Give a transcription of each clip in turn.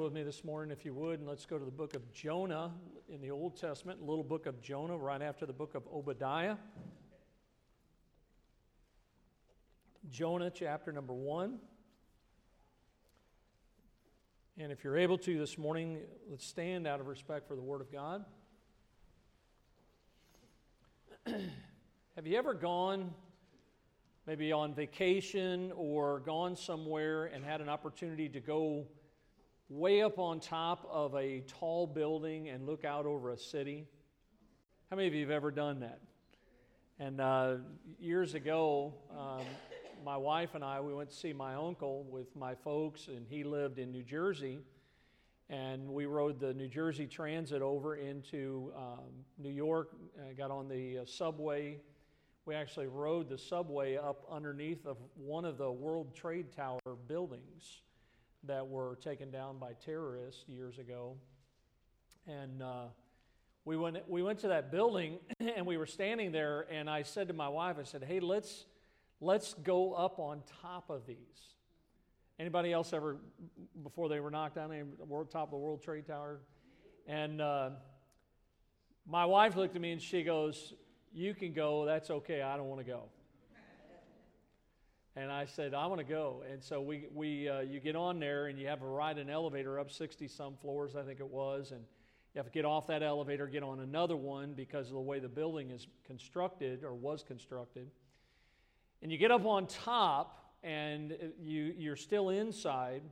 with me this morning, if you would, and let's go to the book of Jonah in the Old Testament, little book of Jonah, right after the book of Obadiah. Jonah, chapter number 1. And if you're able to this morning, let's stand out of respect for the Word of God. Have you ever gone, maybe on vacation or gone somewhere and had an opportunity to go way up on top of a tall building and look out over a city? How many of you have ever done that? And years ago, my wife and I, we went to see my uncle with my folks, and he lived in New Jersey, and we rode the New Jersey Transit over into New York, got on the subway. We actually rode the subway up underneath of one of the World Trade Tower buildings that were taken down by terrorists years ago. And we went to that building, and we were standing there, and I said to my wife, I said, hey, let's go up on top of these. Anybody else ever, before they were knocked down, they were on top of the World Trade Tower? And my wife looked at me, and she goes, you can go, that's okay, I don't want to go. And I said, I want to go. And so we you get on there, and you have to ride an elevator up 60-some floors, I think it was, and you have to get off that elevator, get on another one because of the way the building is constructed or was constructed. And you get up on top, and you're still inside,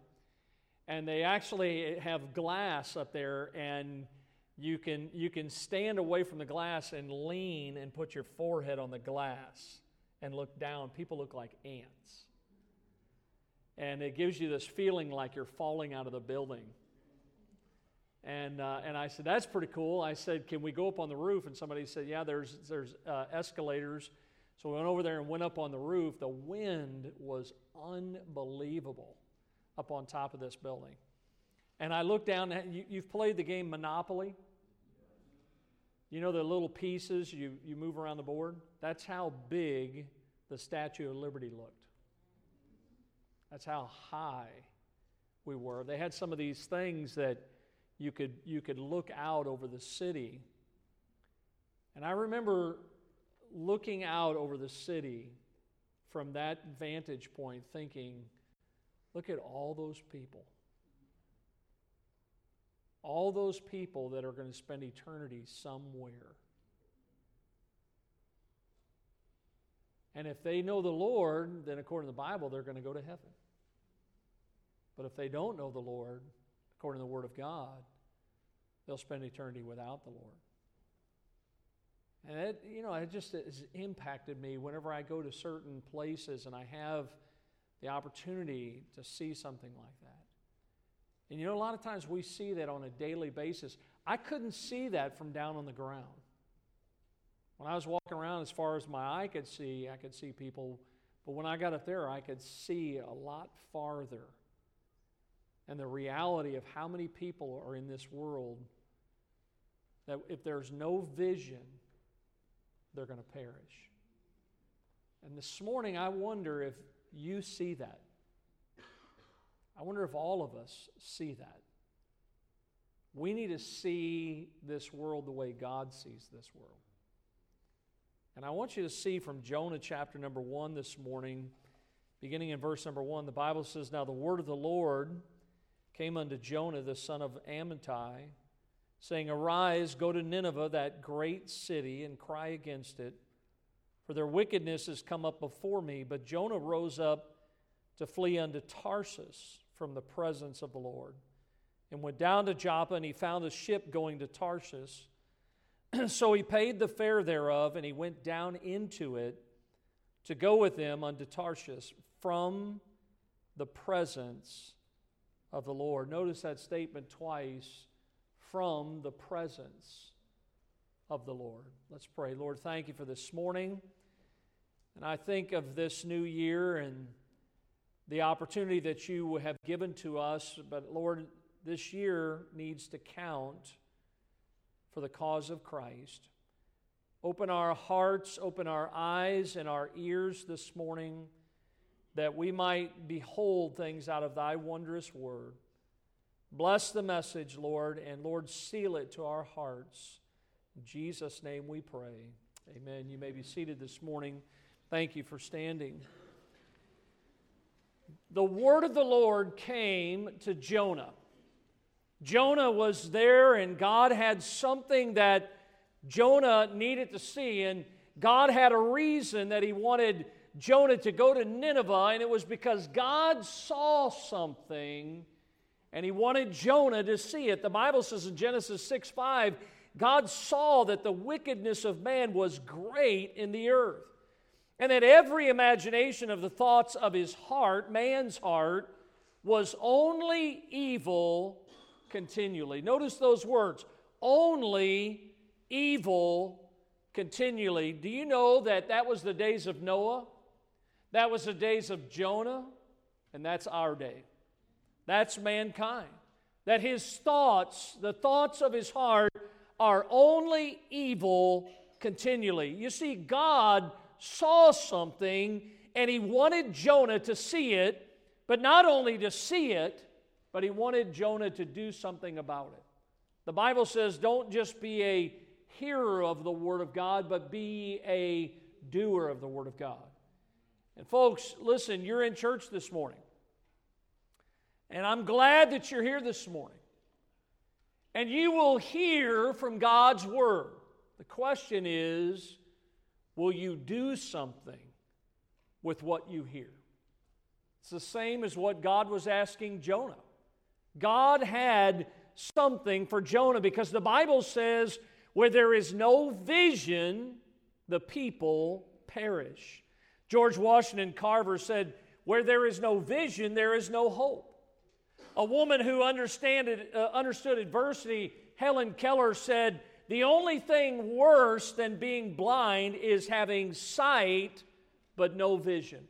and they actually have glass up there, and you can stand away from the glass and lean and put your forehead on the glass and look down. People look like ants. And it gives you this feeling like you're falling out of the building. And I said, that's pretty cool. I said, can we go up on the roof? And somebody said, yeah, there's escalators. So we went over there and went up on the roof. The wind was unbelievable up on top of this building. And I looked down. You've played the game Monopoly. You know the little pieces you move around the board? That's how big the Statue of Liberty looked. That's how high we were. They had some of these things that you could look out over the city. And I remember looking out over the city from that vantage point thinking, look at all those people. All those people that are going to spend eternity somewhere. And if they know the Lord, then according to the Bible, they're going to go to heaven. But if they don't know the Lord, according to the Word of God, they'll spend eternity without the Lord. And it just has impacted me whenever I go to certain places and I have the opportunity to see something like that. And a lot of times we see that on a daily basis. I couldn't see that from down on the ground. When I was walking around, as far as my eye could see, I could see people. But when I got up there, I could see a lot farther. And the reality of how many people are in this world that if there's no vision, they're going to perish. And this morning, I wonder if you see that. I wonder if all of us see that. We need to see this world the way God sees this world. And I want you to see from Jonah chapter number 1 this morning, beginning in verse number 1, the Bible says, now the word of the Lord came unto Jonah the son of Amittai, saying, arise, go to Nineveh, that great city, and cry against it, for their wickedness has come up before me. But Jonah rose up to flee unto Tarsus from the presence of the Lord, and went down to Joppa, and he found a ship going to Tarshish. So he paid the fare thereof, and he went down into it to go with them unto Tarshish from the presence of the Lord. Notice that statement twice, from the presence of the Lord. Let's pray. Lord, thank you for this morning. And I think of this new year and the opportunity that you have given to us, but Lord, this year needs to count for the cause of Christ. Open our hearts, open our eyes and our ears this morning, that we might behold things out of thy wondrous word. Bless the message, Lord, and Lord, seal it to our hearts. In Jesus' name we pray. Amen. You may be seated this morning. Thank you for standing. The word of the Lord came to Jonah. Jonah was there, and God had something that Jonah needed to see, and God had a reason that he wanted Jonah to go to Nineveh, and it was because God saw something, and he wanted Jonah to see it. The Bible says in Genesis 6:5, God saw that the wickedness of man was great in the earth, and that every imagination of the thoughts of his heart, man's heart, was only evil continually. Notice those words, only evil continually. Do you know that that was the days of Noah? That was the days of Jonah? And that's our day. That's mankind. That his thoughts, the thoughts of his heart, are only evil continually. You see, God saw something, and he wanted Jonah to see it, but not only to see it, but he wanted Jonah to do something about it. The Bible says, don't just be a hearer of the Word of God, but be a doer of the Word of God. And folks, listen, you're in church this morning, and I'm glad that you're here this morning, and you will hear from God's Word. The question is, will you do something with what you hear? It's the same as what God was asking Jonah. God had something for Jonah because the Bible says, where there is no vision, the people perish. George Washington Carver said, where there is no vision, there is no hope. A woman who understood adversity, Helen Keller, said, the only thing worse than being blind is having sight but no vision.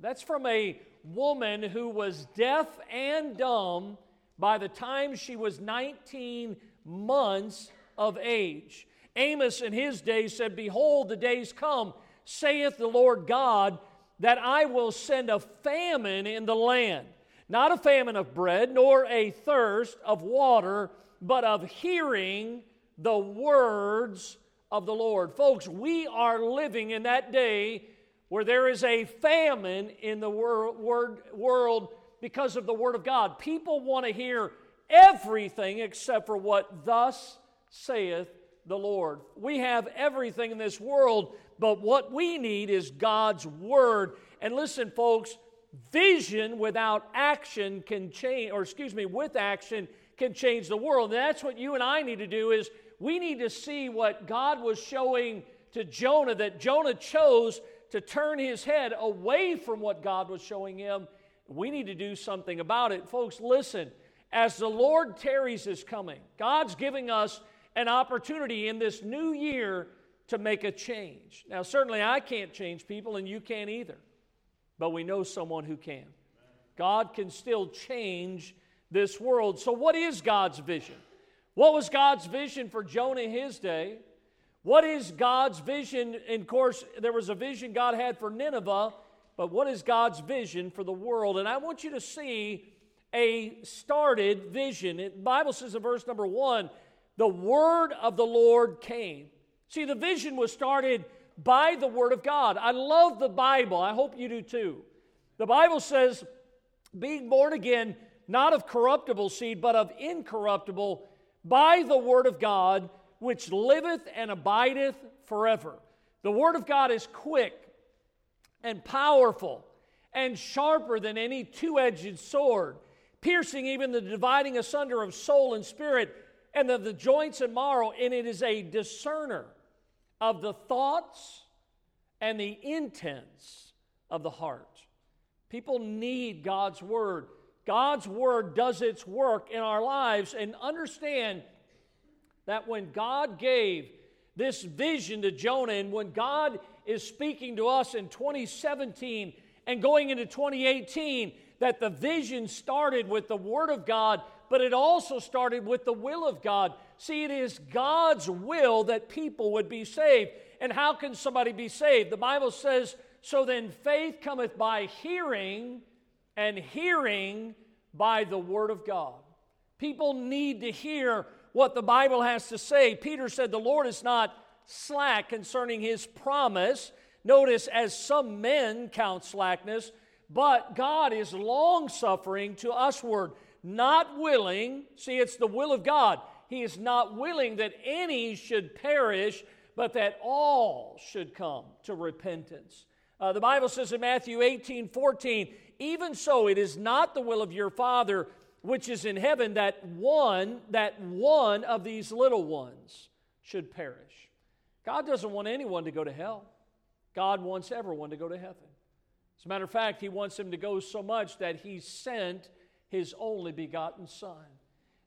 That's from a woman who was deaf and dumb by the time she was 19 months of age. Amos in his day said, behold, the days come, saith the Lord God, that I will send a famine in the land, not a famine of bread, nor a thirst of water, but of hearing the words of the Lord. Folks, we are living in that day where there is a famine in the world because of the Word of God. People want to hear everything except for what thus saith the Lord. We have everything in this world, but what we need is God's Word. And listen, folks, vision without action can change, or with action can change the world. And that's what you and I need to do is we need to see what God was showing to Jonah, that Jonah chose to turn his head away from what God was showing him. We need to do something about it. Folks, listen, as the Lord tarries his coming, God's giving us an opportunity in this new year to make a change. Now, certainly I can't change people, and you can't either, but we know someone who can. God can still change this world. So what is God's vision? What was God's vision for Jonah in his day? What is God's vision? And of course, there was a vision God had for Nineveh, but what is God's vision for the world? And I want you to see a started vision. The Bible says in verse number 1, the word of the Lord came. See, the vision was started by the word of God. I love the Bible. I hope you do too. The Bible says, being born again, not of corruptible seed, but of incorruptible, by the word of God, which liveth and abideth forever. The word of God is quick and powerful and sharper than any two-edged sword, piercing even the dividing asunder of soul and spirit and of the joints and marrow, and it is a discerner of the thoughts and the intents of the heart. People need God's word. God's word does its work in our lives, and understand that when God gave this vision to Jonah, and when God is speaking to us in 2017 and going into 2018, that the vision started with the Word of God, but it also started with the will of God. See, it is God's will that people would be saved. And how can somebody be saved? The Bible says, so then faith cometh by hearing, and hearing by the Word of God. People need to hear what the Bible has to say. Peter said the Lord is not slack concerning his promise. Notice, as some men count slackness, but God is long-suffering to usward, not willing. See, it's the will of God. He is not willing that any should perish, but that all should come to repentance. The Bible says in Matthew 18:14, even so it is not the will of your Father which is in heaven that one of these little ones should perish. God doesn't want anyone to go to hell. God wants everyone to go to heaven. As a matter of fact, he wants them to go so much that he sent his only begotten Son.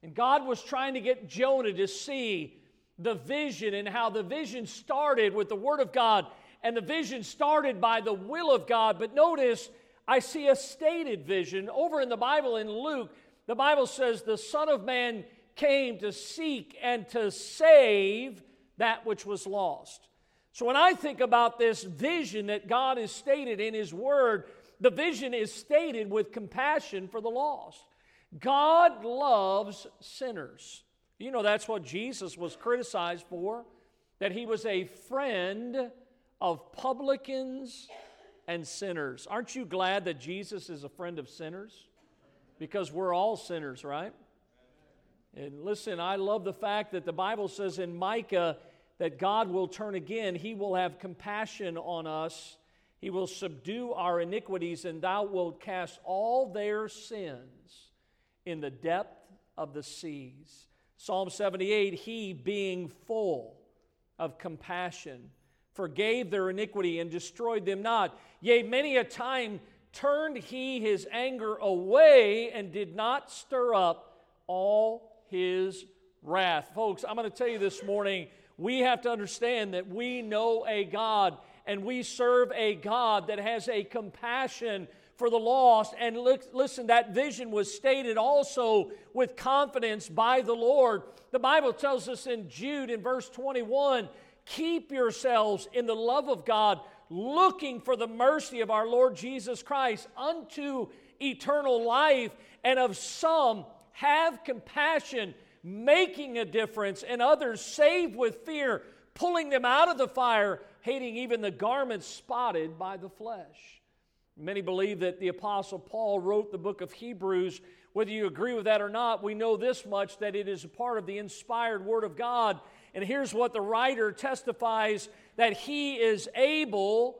And God was trying to get Jonah to see the vision and how the vision started with the Word of God, and the vision started by the will of God. But notice, I see a stated vision. Over in the Bible in Luke, the Bible says, the Son of Man came to seek and to save that which was lost. So when I think about this vision that God has stated in His Word, the vision is stated with compassion for the lost. God loves sinners. You know, that's what Jesus was criticized for, that He was a friend of publicans and sinners. Aren't you glad that Jesus is a friend of sinners? Because we're all sinners, right? And listen, I love the fact that the Bible says in Micah that God will turn again. He will have compassion on us. He will subdue our iniquities, and thou wilt cast all their sins in the depth of the seas. Psalm 78, he being full of compassion forgave their iniquity and destroyed them not. Yea, many a time turned he his anger away and did not stir up all his wrath. Folks, I'm going to tell you this morning, we have to understand that we know a God and we serve a God that has a compassion for the lost. And listen, that vision was stated also with confidence by the Lord. The Bible tells us in Jude in verse 21, keep yourselves in the love of God, looking for the mercy of our Lord Jesus Christ unto eternal life, and of some have compassion, making a difference, and others save with fear, pulling them out of the fire, hating even the garments spotted by the flesh. Many believe that the Apostle Paul wrote the book of Hebrews. Whether you agree with that or not, we know this much, that it is a part of the inspired Word of God. And here's what the writer testifies, that he is able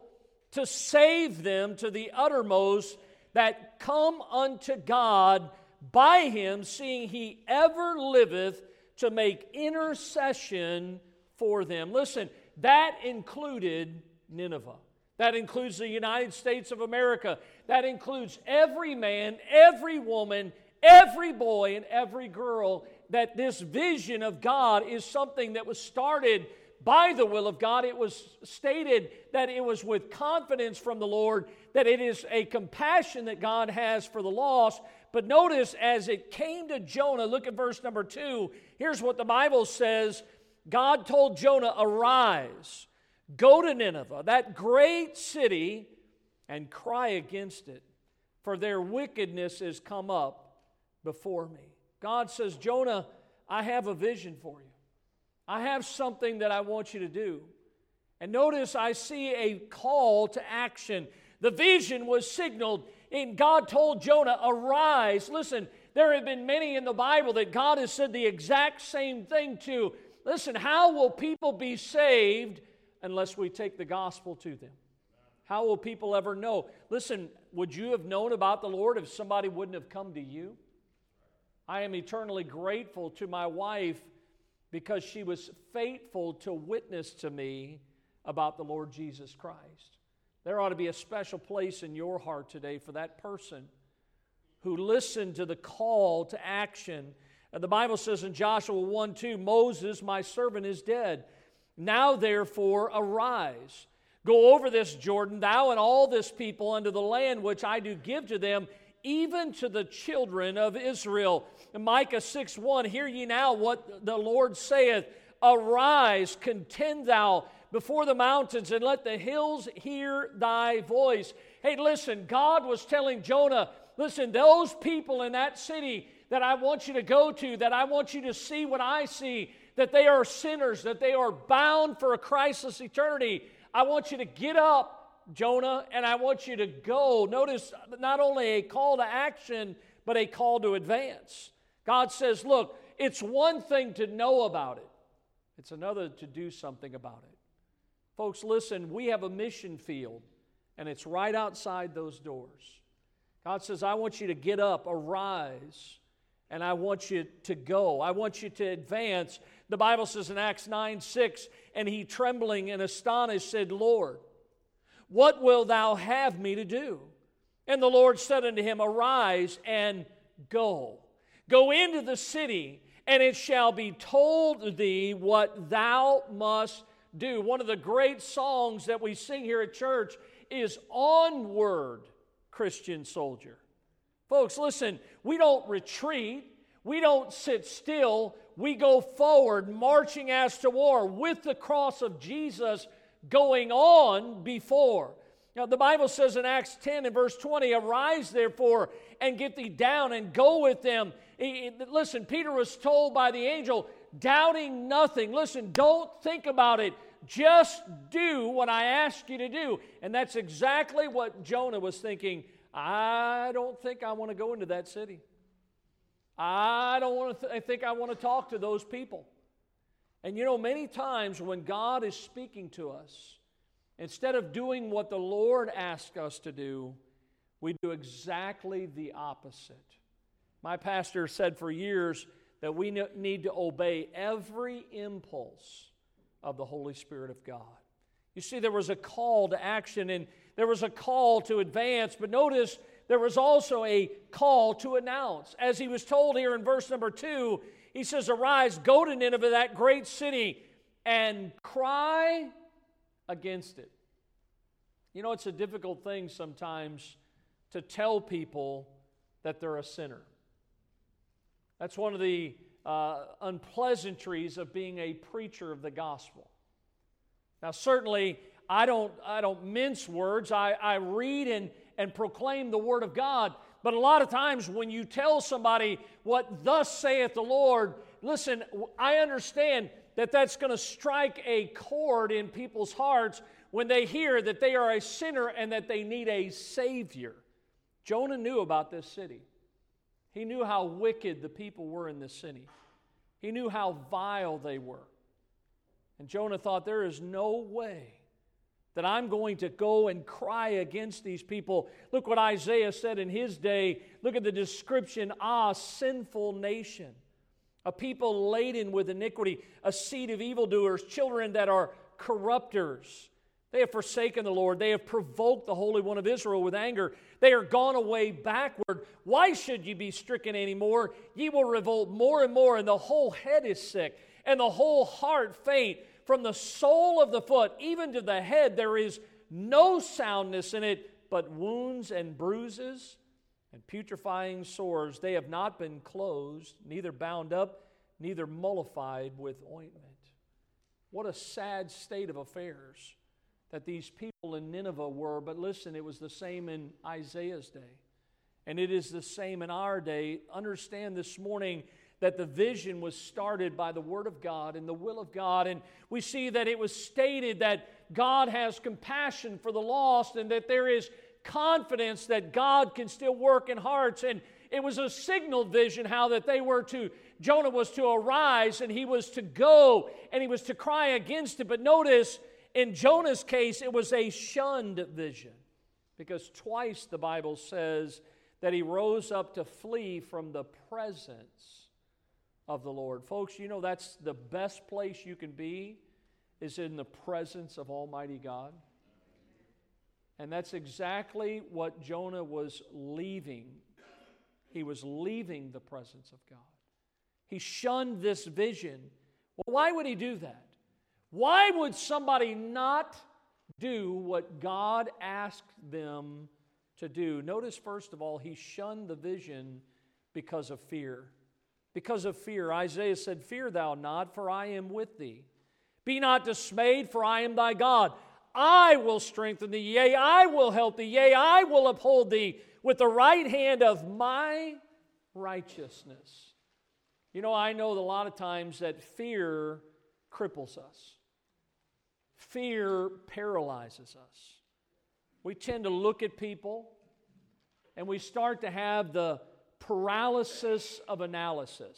to save them to the uttermost that come unto God by him, seeing he ever liveth to make intercession for them. Listen, that included Nineveh. That includes the United States of America. That includes every man, every woman, every boy, and every girl. That this vision of God is something that was started by the will of God. It was stated that it was with confidence from the Lord, that it is a compassion that God has for the lost. But notice, as it came to Jonah, look at verse number 2. Here's what the Bible says. God told Jonah, arise, go to Nineveh, that great city, and cry against it, for their wickedness has come up before me. God says, Jonah, I have a vision for you. I have something that I want you to do. And notice, I see a call to action. The vision was signaled, and God told Jonah, arise. Listen, there have been many in the Bible that God has said the exact same thing to. Listen, how will people be saved unless we take the gospel to them? How will people ever know? Listen, would you have known about the Lord if somebody wouldn't have come to you? I am eternally grateful to my wife because she was faithful to witness to me about the Lord Jesus Christ. There ought to be a special place in your heart today for that person who listened to the call to action. And the Bible says in Joshua 1:2, Moses, my servant, is dead. Now therefore arise, go over this Jordan, thou and all this people, unto the land which I do give to them, even to the children of Israel. In Micah 6:1, hear ye now what the Lord saith, arise, contend thou before the mountains, and let the hills hear thy voice. Hey, listen, God was telling Jonah, listen, those people in that city that I want you to go to, that I want you to see what I see, that they are sinners, that they are bound for a Christless eternity. I want you to get up, Jonah, and I want you to go. Notice not only a call to action, but a call to advance. God says, look, it's one thing to know about it. It's another to do something about it. Folks, listen, we have a mission field, and it's right outside those doors. God says, I want you to get up, arise, and I want you to go. I want you to advance. The Bible says in Acts 9:6, and he trembling and astonished said, Lord, what wilt thou have me to do? And the Lord said unto him, arise and go. Go into the city, and it shall be told thee what thou must do. One of the great songs that we sing here at church is Onward, Christian Soldier. Folks, listen, we don't retreat. We don't sit still. We go forward, marching as to war, with the cross of Jesus going on before. Now, the Bible says in Acts 10 and verse 20, arise, therefore, and get thee down and go with them. Listen, Peter was told by the angel, doubting nothing. Listen, don't think about it. Just do what I ask you to do. And that's exactly what Jonah was thinking. I don't think I want to go into that city. I don't want to. I think I want to talk to those people. And you know, many times when God is speaking to us, instead of doing what the Lord asks us to do, we do exactly the opposite. My pastor said for years that we need to obey every impulse of the Holy Spirit of God. You see, there was a call to action and there was a call to advance, but notice there was also a call to announce. As he was told here in verse number 2, he says, arise, go to Nineveh, that great city, and cry against it. You know, it's a difficult thing sometimes to tell people that they're a sinner. That's one of the unpleasantries of being a preacher of the gospel. Now, certainly, I don't mince words. I read and proclaim the Word of God. But a lot of times when you tell somebody what thus saith the Lord, listen, I understand that that's going to strike a chord in people's hearts when they hear that they are a sinner and that they need a Savior. Jonah knew about this city. He knew how wicked the people were in this city. He knew how vile they were. And Jonah thought, there is no way that I'm going to go and cry against these people. Look what Isaiah said in his day. Look at the description, sinful nation, a people laden with iniquity, a seed of evildoers, children that are corrupters. They have forsaken the Lord. They have provoked the Holy One of Israel with anger. They are gone away backward. Why should ye be stricken anymore? Ye will revolt more and more, and the whole head is sick, and the whole heart faint. From the sole of the foot, even to the head, there is no soundness in it, but wounds and bruises and putrefying sores. They have not been closed, neither bound up, neither mollified with ointment. What a sad state of affairs that these people in Nineveh were. But listen, it was the same in Isaiah's day, and it is the same in our day. Understand this morning that the vision was started by the Word of God and the will of God. And we see that it was stated that God has compassion for the lost and that there is confidence that God can still work in hearts. And it was a signal vision how that they were to, Jonah was to arise and he was to go and he was to cry against it. But notice, in Jonah's case, it was a shunned vision because twice the Bible says that he rose up to flee from the presence of the Lord. Folks, you know that's the best place you can be is in the presence of Almighty God. And that's exactly what Jonah was leaving. He was leaving the presence of God. He shunned this vision. Well, why would he do that? Why would somebody not do what God asked them to do? Notice, first of all, he shunned the vision because of fear. Because of fear. Isaiah said, fear thou not, for I am with thee. Be not dismayed, for I am thy God. I will strengthen thee, yea, I will help thee, yea, I will uphold thee with the right hand of my righteousness. You know, I know that a lot of times that fear cripples us. Fear paralyzes us. We tend to look at people and we start to have the paralysis of analysis.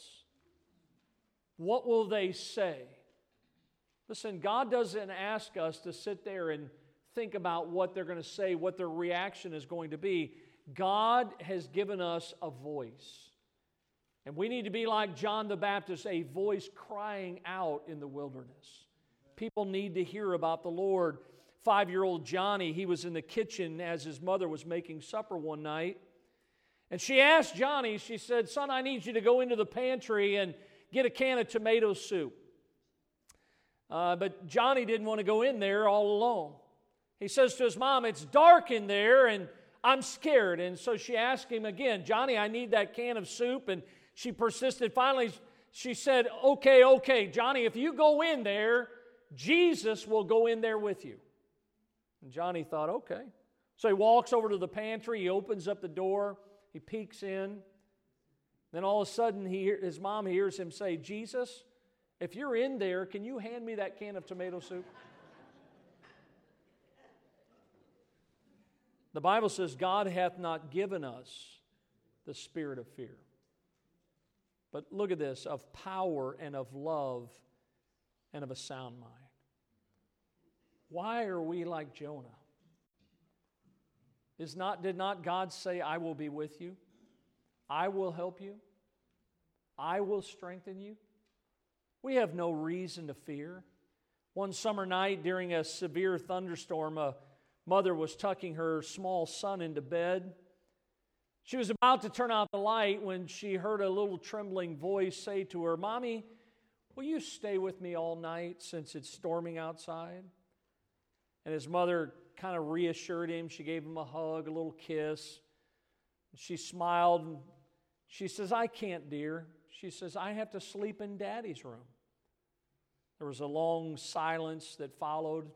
What will they say? Listen, God doesn't ask us to sit there and think about what they're going to say, what their reaction is going to be. God has given us a voice. And we need to be like John the Baptist, a voice crying out in the wilderness. People need to hear about the Lord. 5-year-old Johnny, he was in the kitchen as his mother was making supper one night. And she asked Johnny, she said, "Son, I need you to go into the pantry and get a can of tomato soup." But Johnny didn't want to go in there all alone. He says to his mom, "It's dark in there and I'm scared." And so she asked him again, "Johnny, I need that can of soup." And she persisted. Finally, she said, okay, "Johnny, if you go in there, Jesus will go in there with you." And Johnny thought, okay. So he walks over to the pantry. He opens up the door. He peeks in. Then all of a sudden, his mom hears him say, "Jesus, if you're in there, can you hand me that can of tomato soup?" The Bible says, God hath not given us the spirit of fear, but look at this, of power and of love and of a sound mind. Why are we like Jonah? Did not God say, "I will be with you, I will help you, I will strengthen you"? We have no reason to fear. One summer night during a severe thunderstorm, a mother was tucking her small son into bed. She was about to turn out the light when she heard a little trembling voice say to her, "Mommy, will you stay with me all night since it's storming outside?" And his mother kind of reassured him. She gave him a hug, a little kiss. She smiled. And she says, "I can't, dear." She says, "I have to sleep in Daddy's room." There was a long silence that followed.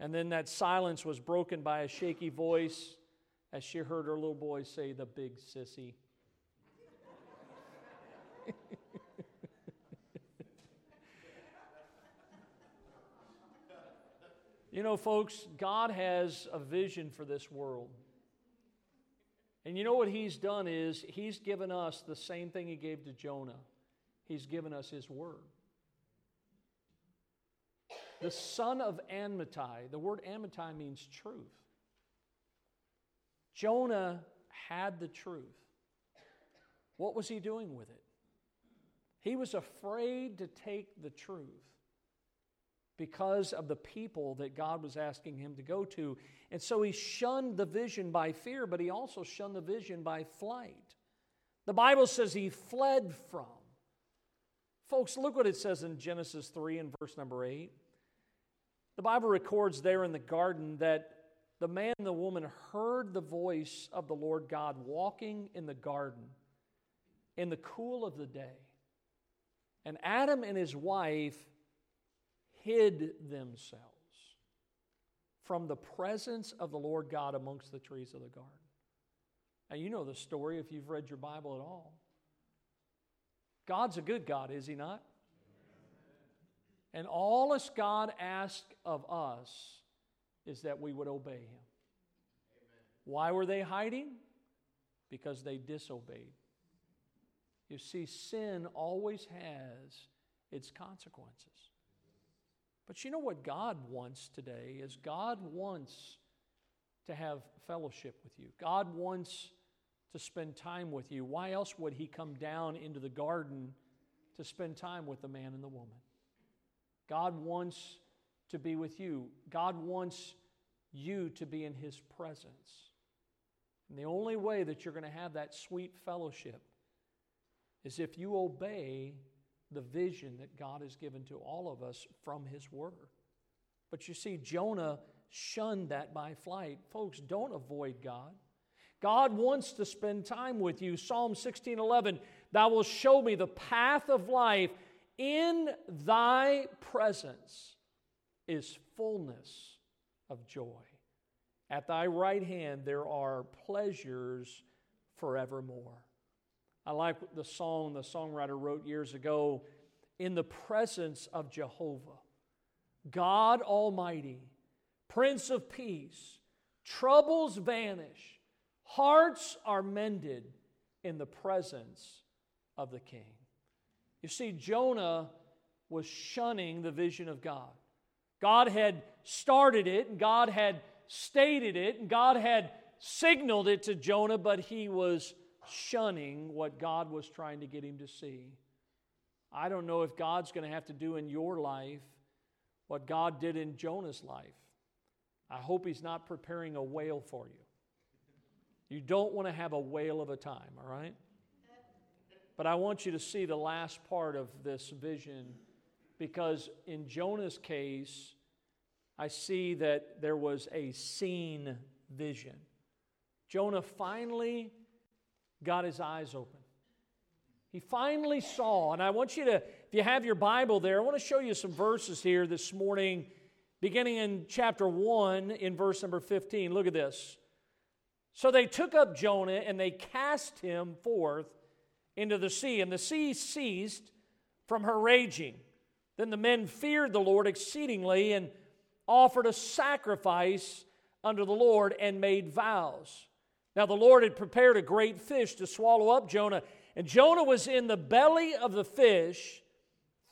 And then that silence was broken by a shaky voice as she heard her little boy say, "The big sissy." You know, folks, God has a vision for this world. And you know what He's done is He's given us the same thing He gave to Jonah. He's given us His Word. The son of Amittai, the word Amittai means truth. Jonah had the truth. What was he doing with it? He was afraid to take the truth because of the people that God was asking him to go to. And so he shunned the vision by fear, but he also shunned the vision by flight. The Bible says he fled from. Folks, look what it says in Genesis 3 and verse number 8. The Bible records there in the garden that the man and the woman heard the voice of the Lord God walking in the garden in the cool of the day. And Adam and his wife hid themselves from the presence of the Lord God amongst the trees of the garden. Now, you know the story if you've read your Bible at all. God's a good God, is He not? And all this God asks of us is that we would obey Him. Amen. Why were they hiding? Because they disobeyed. You see, sin always has its consequences. But you know what God wants today is God wants to have fellowship with you. God wants to spend time with you. Why else would He come down into the garden to spend time with the man and the woman? God wants to be with you. God wants you to be in His presence. And the only way that you're going to have that sweet fellowship is if you obey the vision that God has given to all of us from His Word. But you see, Jonah shunned that by flight. Folks, don't avoid God. God wants to spend time with you. Psalm 16:11, "Thou wilt show me the path of life. In Thy presence is fullness of joy. At Thy right hand there are pleasures forevermore." I like the song the songwriter wrote years ago, "In the Presence of Jehovah, God Almighty, Prince of Peace, troubles vanish, hearts are mended in the presence of the King." You see, Jonah was shunning the vision of God. God had started it, and God had stated it, and God had signaled it to Jonah, but he was shunning what God was trying to get him to see. I don't know if God's going to have to do in your life what God did in Jonah's life. I hope he's not preparing a whale for you. You don't want to have a whale of a time, all right? But I want you to see the last part of this vision, because in Jonah's case, I see that there was a seen vision. Jonah finally got his eyes open. He finally saw, and I want you to, if you have your Bible there, I want to show you some verses here this morning, beginning in chapter 1 in verse number 15. Look at this. "So they took up Jonah and they cast him forth into the sea, and the sea ceased from her raging. Then the men feared the Lord exceedingly and offered a sacrifice unto the Lord and made vows. Now the Lord had prepared a great fish to swallow up Jonah, and Jonah was in the belly of the fish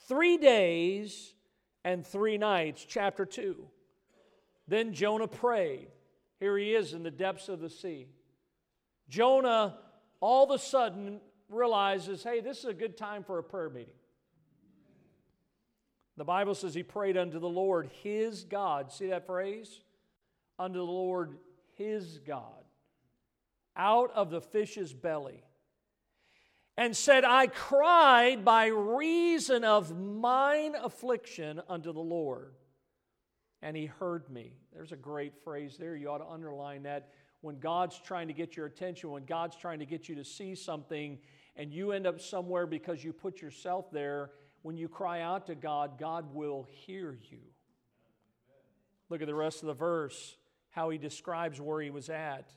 3 days and 3 nights." Chapter 2. "Then Jonah prayed." Here he is in the depths of the sea. Jonah all of a sudden realizes, hey, this is a good time for a prayer meeting. The Bible says he prayed unto the Lord his God. See that phrase? Unto the Lord his God, out of the fish's belly, and said, "I cried by reason of mine affliction unto the Lord, and he heard me." There's a great phrase there. You ought to underline that. When God's trying to get your attention, when God's trying to get you to see something, and you end up somewhere because you put yourself there, when you cry out to God, God will hear you. Look at the rest of the verse, how he describes where he was at.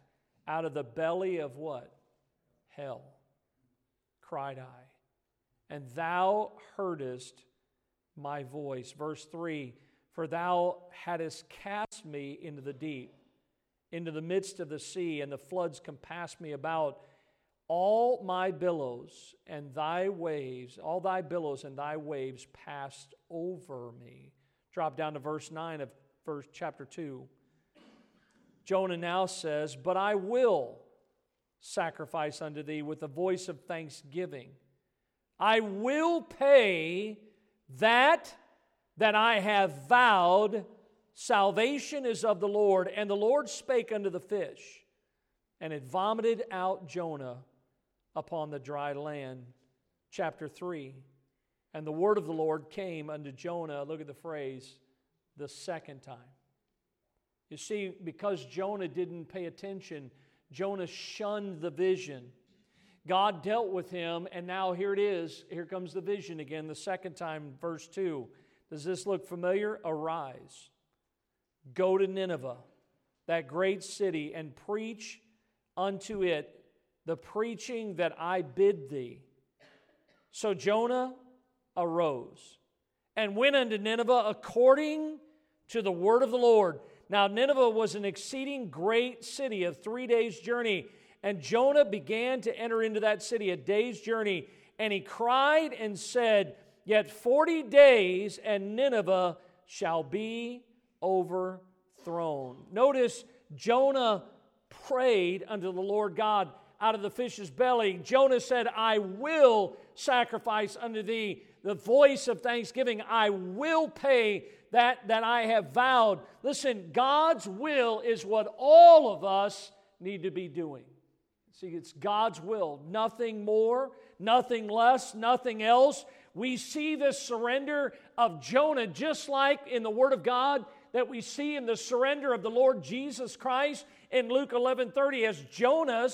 "Out of the belly of" what? "Hell cried I, and thou heardest my voice." Verse 3, "For thou hadst cast me into the deep, into the midst of the sea, and the floods compassed me about. All my billows and thy waves, all thy billows and thy waves passed over me." Drop down to verse 9 of verse chapter 2. Jonah now says, "But I will sacrifice unto thee with the voice of thanksgiving. I will pay that I have vowed. Salvation is of the Lord. And the Lord spake unto the fish, and it vomited out Jonah upon the dry land." Chapter 3. "And the word of the Lord came unto Jonah," look at the phrase, "the second time." You see, because Jonah didn't pay attention, Jonah shunned the vision. God dealt with him, and now here it is. Here comes the vision again, the second time, verse 2. Does this look familiar? "Arise, go to Nineveh, that great city, and preach unto it the preaching that I bid thee." So Jonah arose and went unto Nineveh according to the word of the Lord. Now Nineveh was an exceeding great city, of 3 days' journey, and Jonah began to enter into that city, a day's journey, and he cried and said, "Yet 40 days, and Nineveh shall be overthrown." Notice Jonah prayed unto the Lord God out of the fish's belly. Jonah said, "I will sacrifice unto thee the voice of thanksgiving. I will pay that I have vowed." Listen, God's will is what all of us need to be doing. See, it's God's will. Nothing more, nothing less, nothing else. We see this surrender of Jonah just like in the Word of God that we see in the surrender of the Lord Jesus Christ in Luke 11:30, as Jonah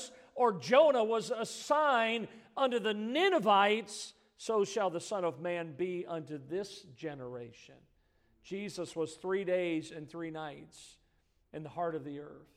was assigned unto the Ninevites, so shall the Son of Man be unto this generation. Jesus was 3 days and 3 nights in the heart of the earth,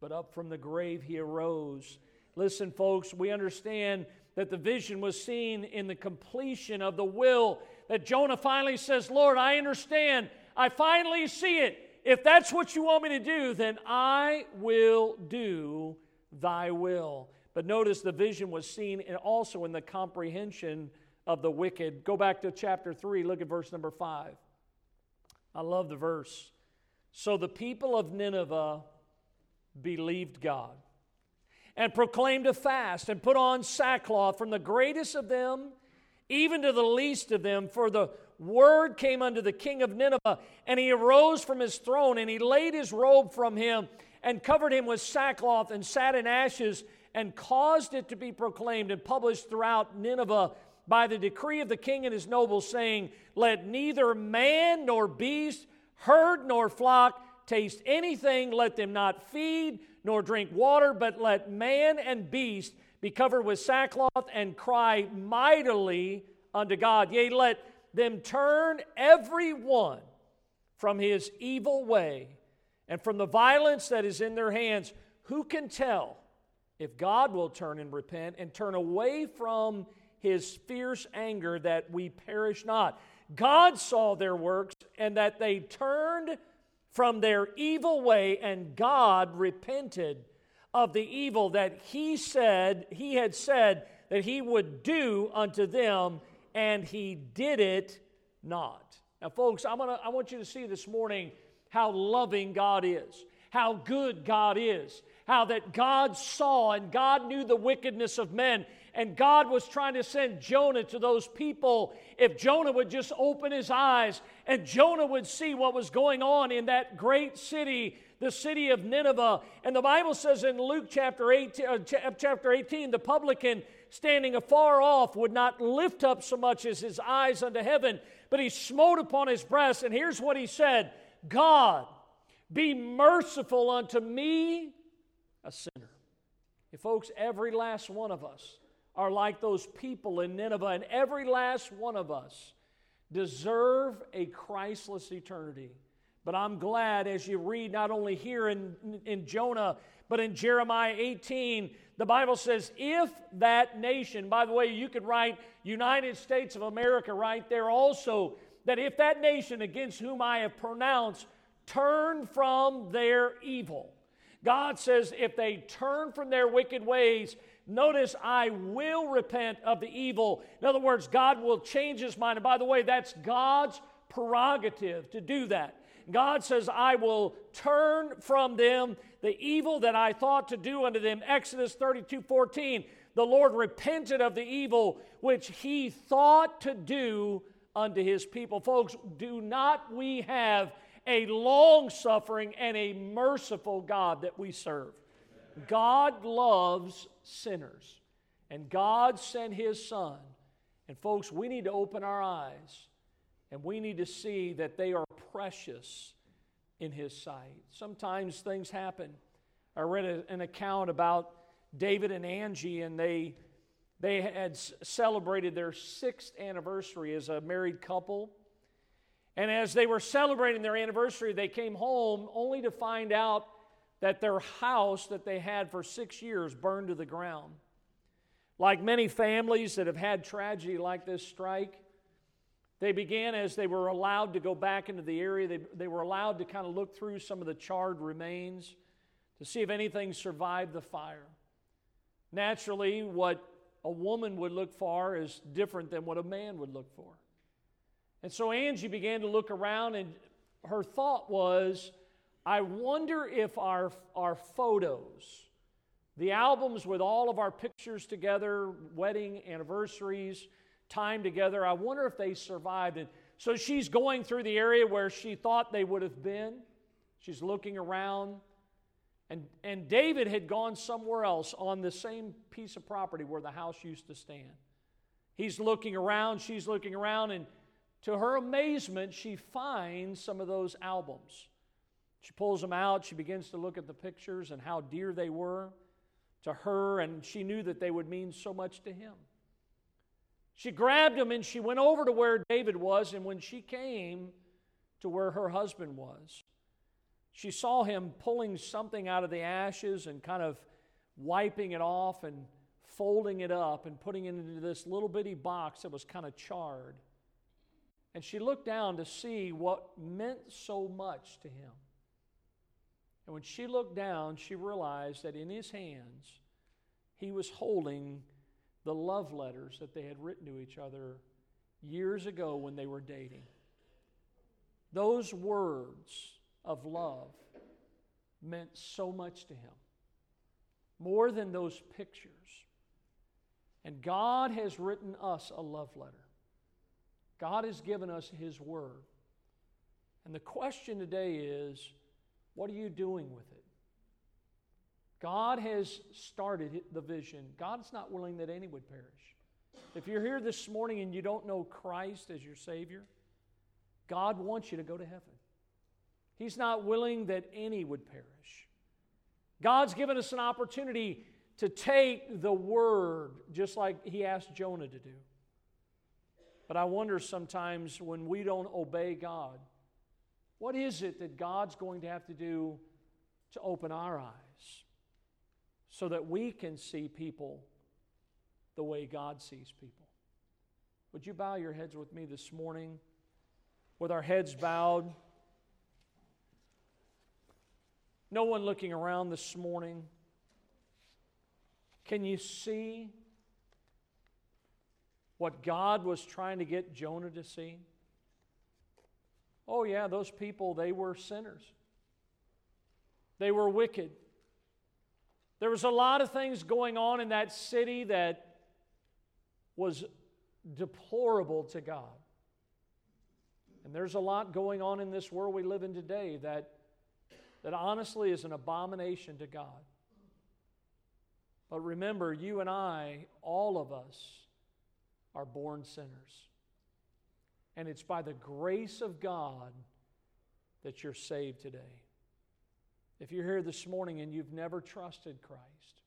but up from the grave he arose. Listen, folks, we understand that the vision was seen in the completion of the will, that Jonah finally says, Lord, I understand. I finally see it. If that's what you want me to do, then I will do thy will. But notice the vision was seen also in the comprehension of the wicked. Go back to chapter 3, look at verse number 5. I love the verse. So the people of Nineveh believed God and proclaimed a fast and put on sackcloth from the greatest of them even to the least of them, for the word came unto the king of Nineveh, and he arose from his throne, and he laid his robe from him, and covered him with sackcloth, and sat in ashes, and caused it to be proclaimed and published throughout Nineveh by the decree of the king and his nobles, saying, Let neither man nor beast, herd nor flock, taste anything. Let them not feed nor drink water, but let man and beast be covered with sackcloth, and cry mightily unto God. Yea, let them turn every one from his evil way and from the violence that is in their hands. Who can tell if God will turn and repent and turn away from his fierce anger, that we perish not? God saw their works, and that they turned from their evil way, and God repented of the evil that he had said that he would do unto them, and he did it not. Now, folks, I want you to see this morning how loving God is, how good God is, how that God saw and God knew the wickedness of men, and God was trying to send Jonah to those people. If Jonah would just open his eyes and Jonah would see what was going on in that great city, the city of Nineveh. And the Bible says in Luke chapter 18, the publican standing afar off would not lift up so much as his eyes unto heaven, but he smote upon his breast. And here's what he said, God, be merciful unto me, a sinner. And folks, every last one of us are like those people in Nineveh, and every last one of us deserve a Christless eternity. But I'm glad as you read not only here in Jonah, but in Jeremiah 18, the Bible says, if that nation, by the way, you could write United States of America right there also, that if that nation against whom I have pronounced turn from their evil, God says, if they turn from their wicked ways, notice, I will repent of the evil. In other words, God will change his mind. And by the way, that's God's prerogative to do that. God says, I will turn from them the evil that I thought to do unto them. Exodus 32:14, the Lord repented of the evil which he thought to do unto his people. Folks, do not we have a long-suffering and a merciful God that we serve? God loves sinners, and God sent his Son. And folks, we need to open our eyes, and we need to see that they are precious in his sight. Sometimes things happen. I read an account about David and Angie, and they had celebrated their 6th anniversary as a married couple. And as they were celebrating their anniversary, they came home only to find out that their house that they had for 6 years burned to the ground. Like many families that have had tragedy like this strike, they began, as they were allowed to go back into the area, they were allowed to kind of look through some of the charred remains to see if anything survived the fire. Naturally, what a woman would look for is different than what a man would look for. And so Angie began to look around, and her thought was, I wonder if our photos, the albums with all of our pictures together, wedding, anniversaries, time together, I wonder if they survived. And so she's going through the area where she thought they would have been. She's looking around. And David had gone somewhere else on the same piece of property where the house used to stand. He's looking around, she's looking around, and to her amazement, she finds some of those albums. She pulls them out. She begins to look at the pictures and how dear they were to her, and she knew that they would mean so much to him. She grabbed them, and she went over to where David was, and when she came to where her husband was, she saw him pulling something out of the ashes and kind of wiping it off and folding it up and putting it into this little bitty box that was kind of charred. And she looked down to see what meant so much to him. And when she looked down, she realized that in his hands, he was holding the love letters that they had written to each other years ago when they were dating. Those words of love meant so much to him, more than those pictures. And God has written us a love letter. God has given us His Word. And the question today is, what are you doing with it? God has started the vision. God's not willing that any would perish. If you're here this morning and you don't know Christ as your Savior, God wants you to go to heaven. He's not willing that any would perish. God's given us an opportunity to take the Word, just like He asked Jonah to do. But I wonder sometimes when we don't obey God, what is it that God's going to have to do to open our eyes so that we can see people the way God sees people? Would you bow your heads with me this morning? With our heads bowed, no one looking around this morning. Can you see what God was trying to get Jonah to see? Oh yeah, those people, they were sinners. They were wicked. There was a lot of things going on in that city that was deplorable to God. And there's a lot going on in this world we live in today that honestly is an abomination to God. But remember, you and I, all of us, are born sinners. And it's by the grace of God that you're saved today. If you're here this morning and you've never trusted Christ,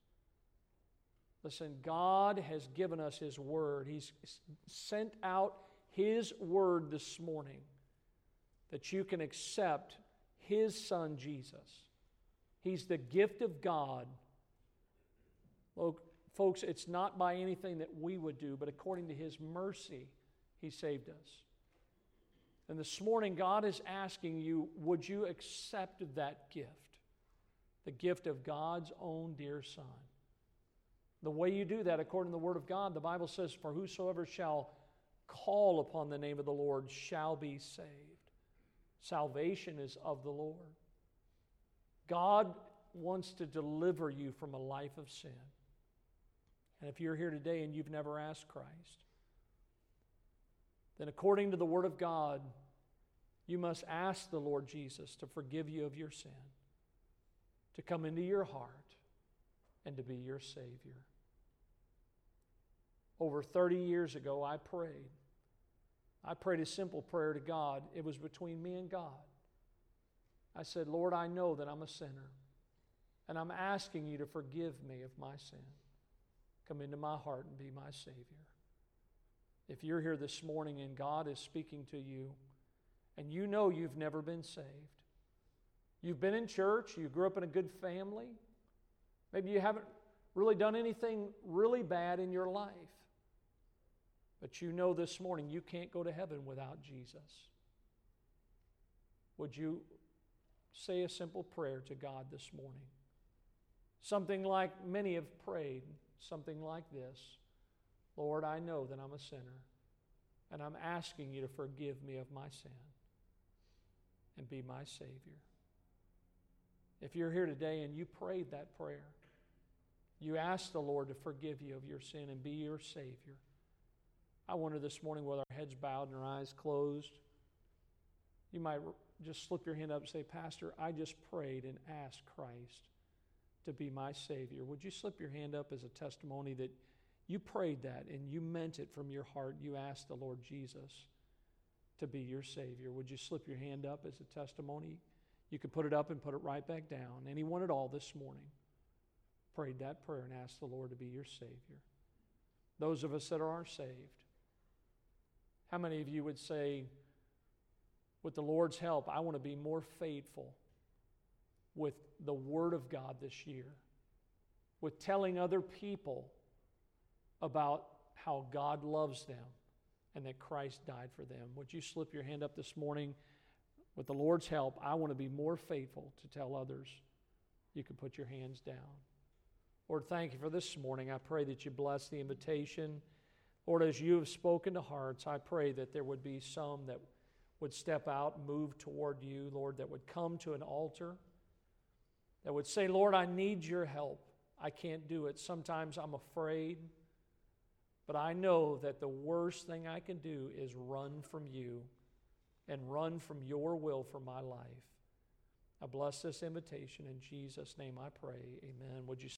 listen, God has given us His Word. He's sent out His Word this morning that you can accept His Son, Jesus. He's the gift of God. Folks, it's not by anything that we would do, but according to His mercy, He saved us. And this morning, God is asking you, would you accept that gift? The gift of God's own dear Son. The way you do that, according to the Word of God, the Bible says, for whosoever shall call upon the name of the Lord shall be saved. Salvation is of the Lord. God wants to deliver you from a life of sin. And if you're here today and you've never asked Christ, then according to the Word of God, you must ask the Lord Jesus to forgive you of your sin, to come into your heart, and to be your Savior. Over 30 years ago, I prayed a simple prayer to God. It was between me and God. I said, Lord, I know that I'm a sinner, and I'm asking you to forgive me of my sin. Come into my heart and be my Savior. If you're here this morning and God is speaking to you, and you know you've never been saved, you've been in church, you grew up in a good family, maybe you haven't really done anything really bad in your life, but you know this morning you can't go to heaven without Jesus. Would you say a simple prayer to God this morning? Something like many have prayed, something like this. Lord, I know that I'm a sinner, and I'm asking you to forgive me of my sin and be my Savior. If you're here today and you prayed that prayer, you asked the Lord to forgive you of your sin and be your Savior, I wonder this morning, with our heads bowed and our eyes closed, you might just slip your hand up and say, Pastor, I just prayed and asked Christ to be my Savior. Would you slip your hand up as a testimony that you prayed that and you meant it from your heart? You asked the Lord Jesus to be your Savior. Would you slip your hand up as a testimony? You could put it up and put it right back down. Anyone at all this morning prayed that prayer and asked the Lord to be your Savior. Those of us that are saved, how many of you would say, with the Lord's help, I want to be more faithful with the Word of God this year, with telling other people about how God loves them and that Christ died for them. Would you slip your hand up this morning? With the Lord's help, I want to be more faithful to tell others. You can put your hands down. Lord, thank you for this morning. I pray that you bless the invitation. Lord, as you have spoken to hearts, I pray that there would be some that would step out, move toward you, Lord, that would come to an altar, that would say, Lord, I need your help. I can't do it. Sometimes I'm afraid, but I know that the worst thing I can do is run from you and run from your will for my life. I bless this invitation. In Jesus' name I pray, amen. Would you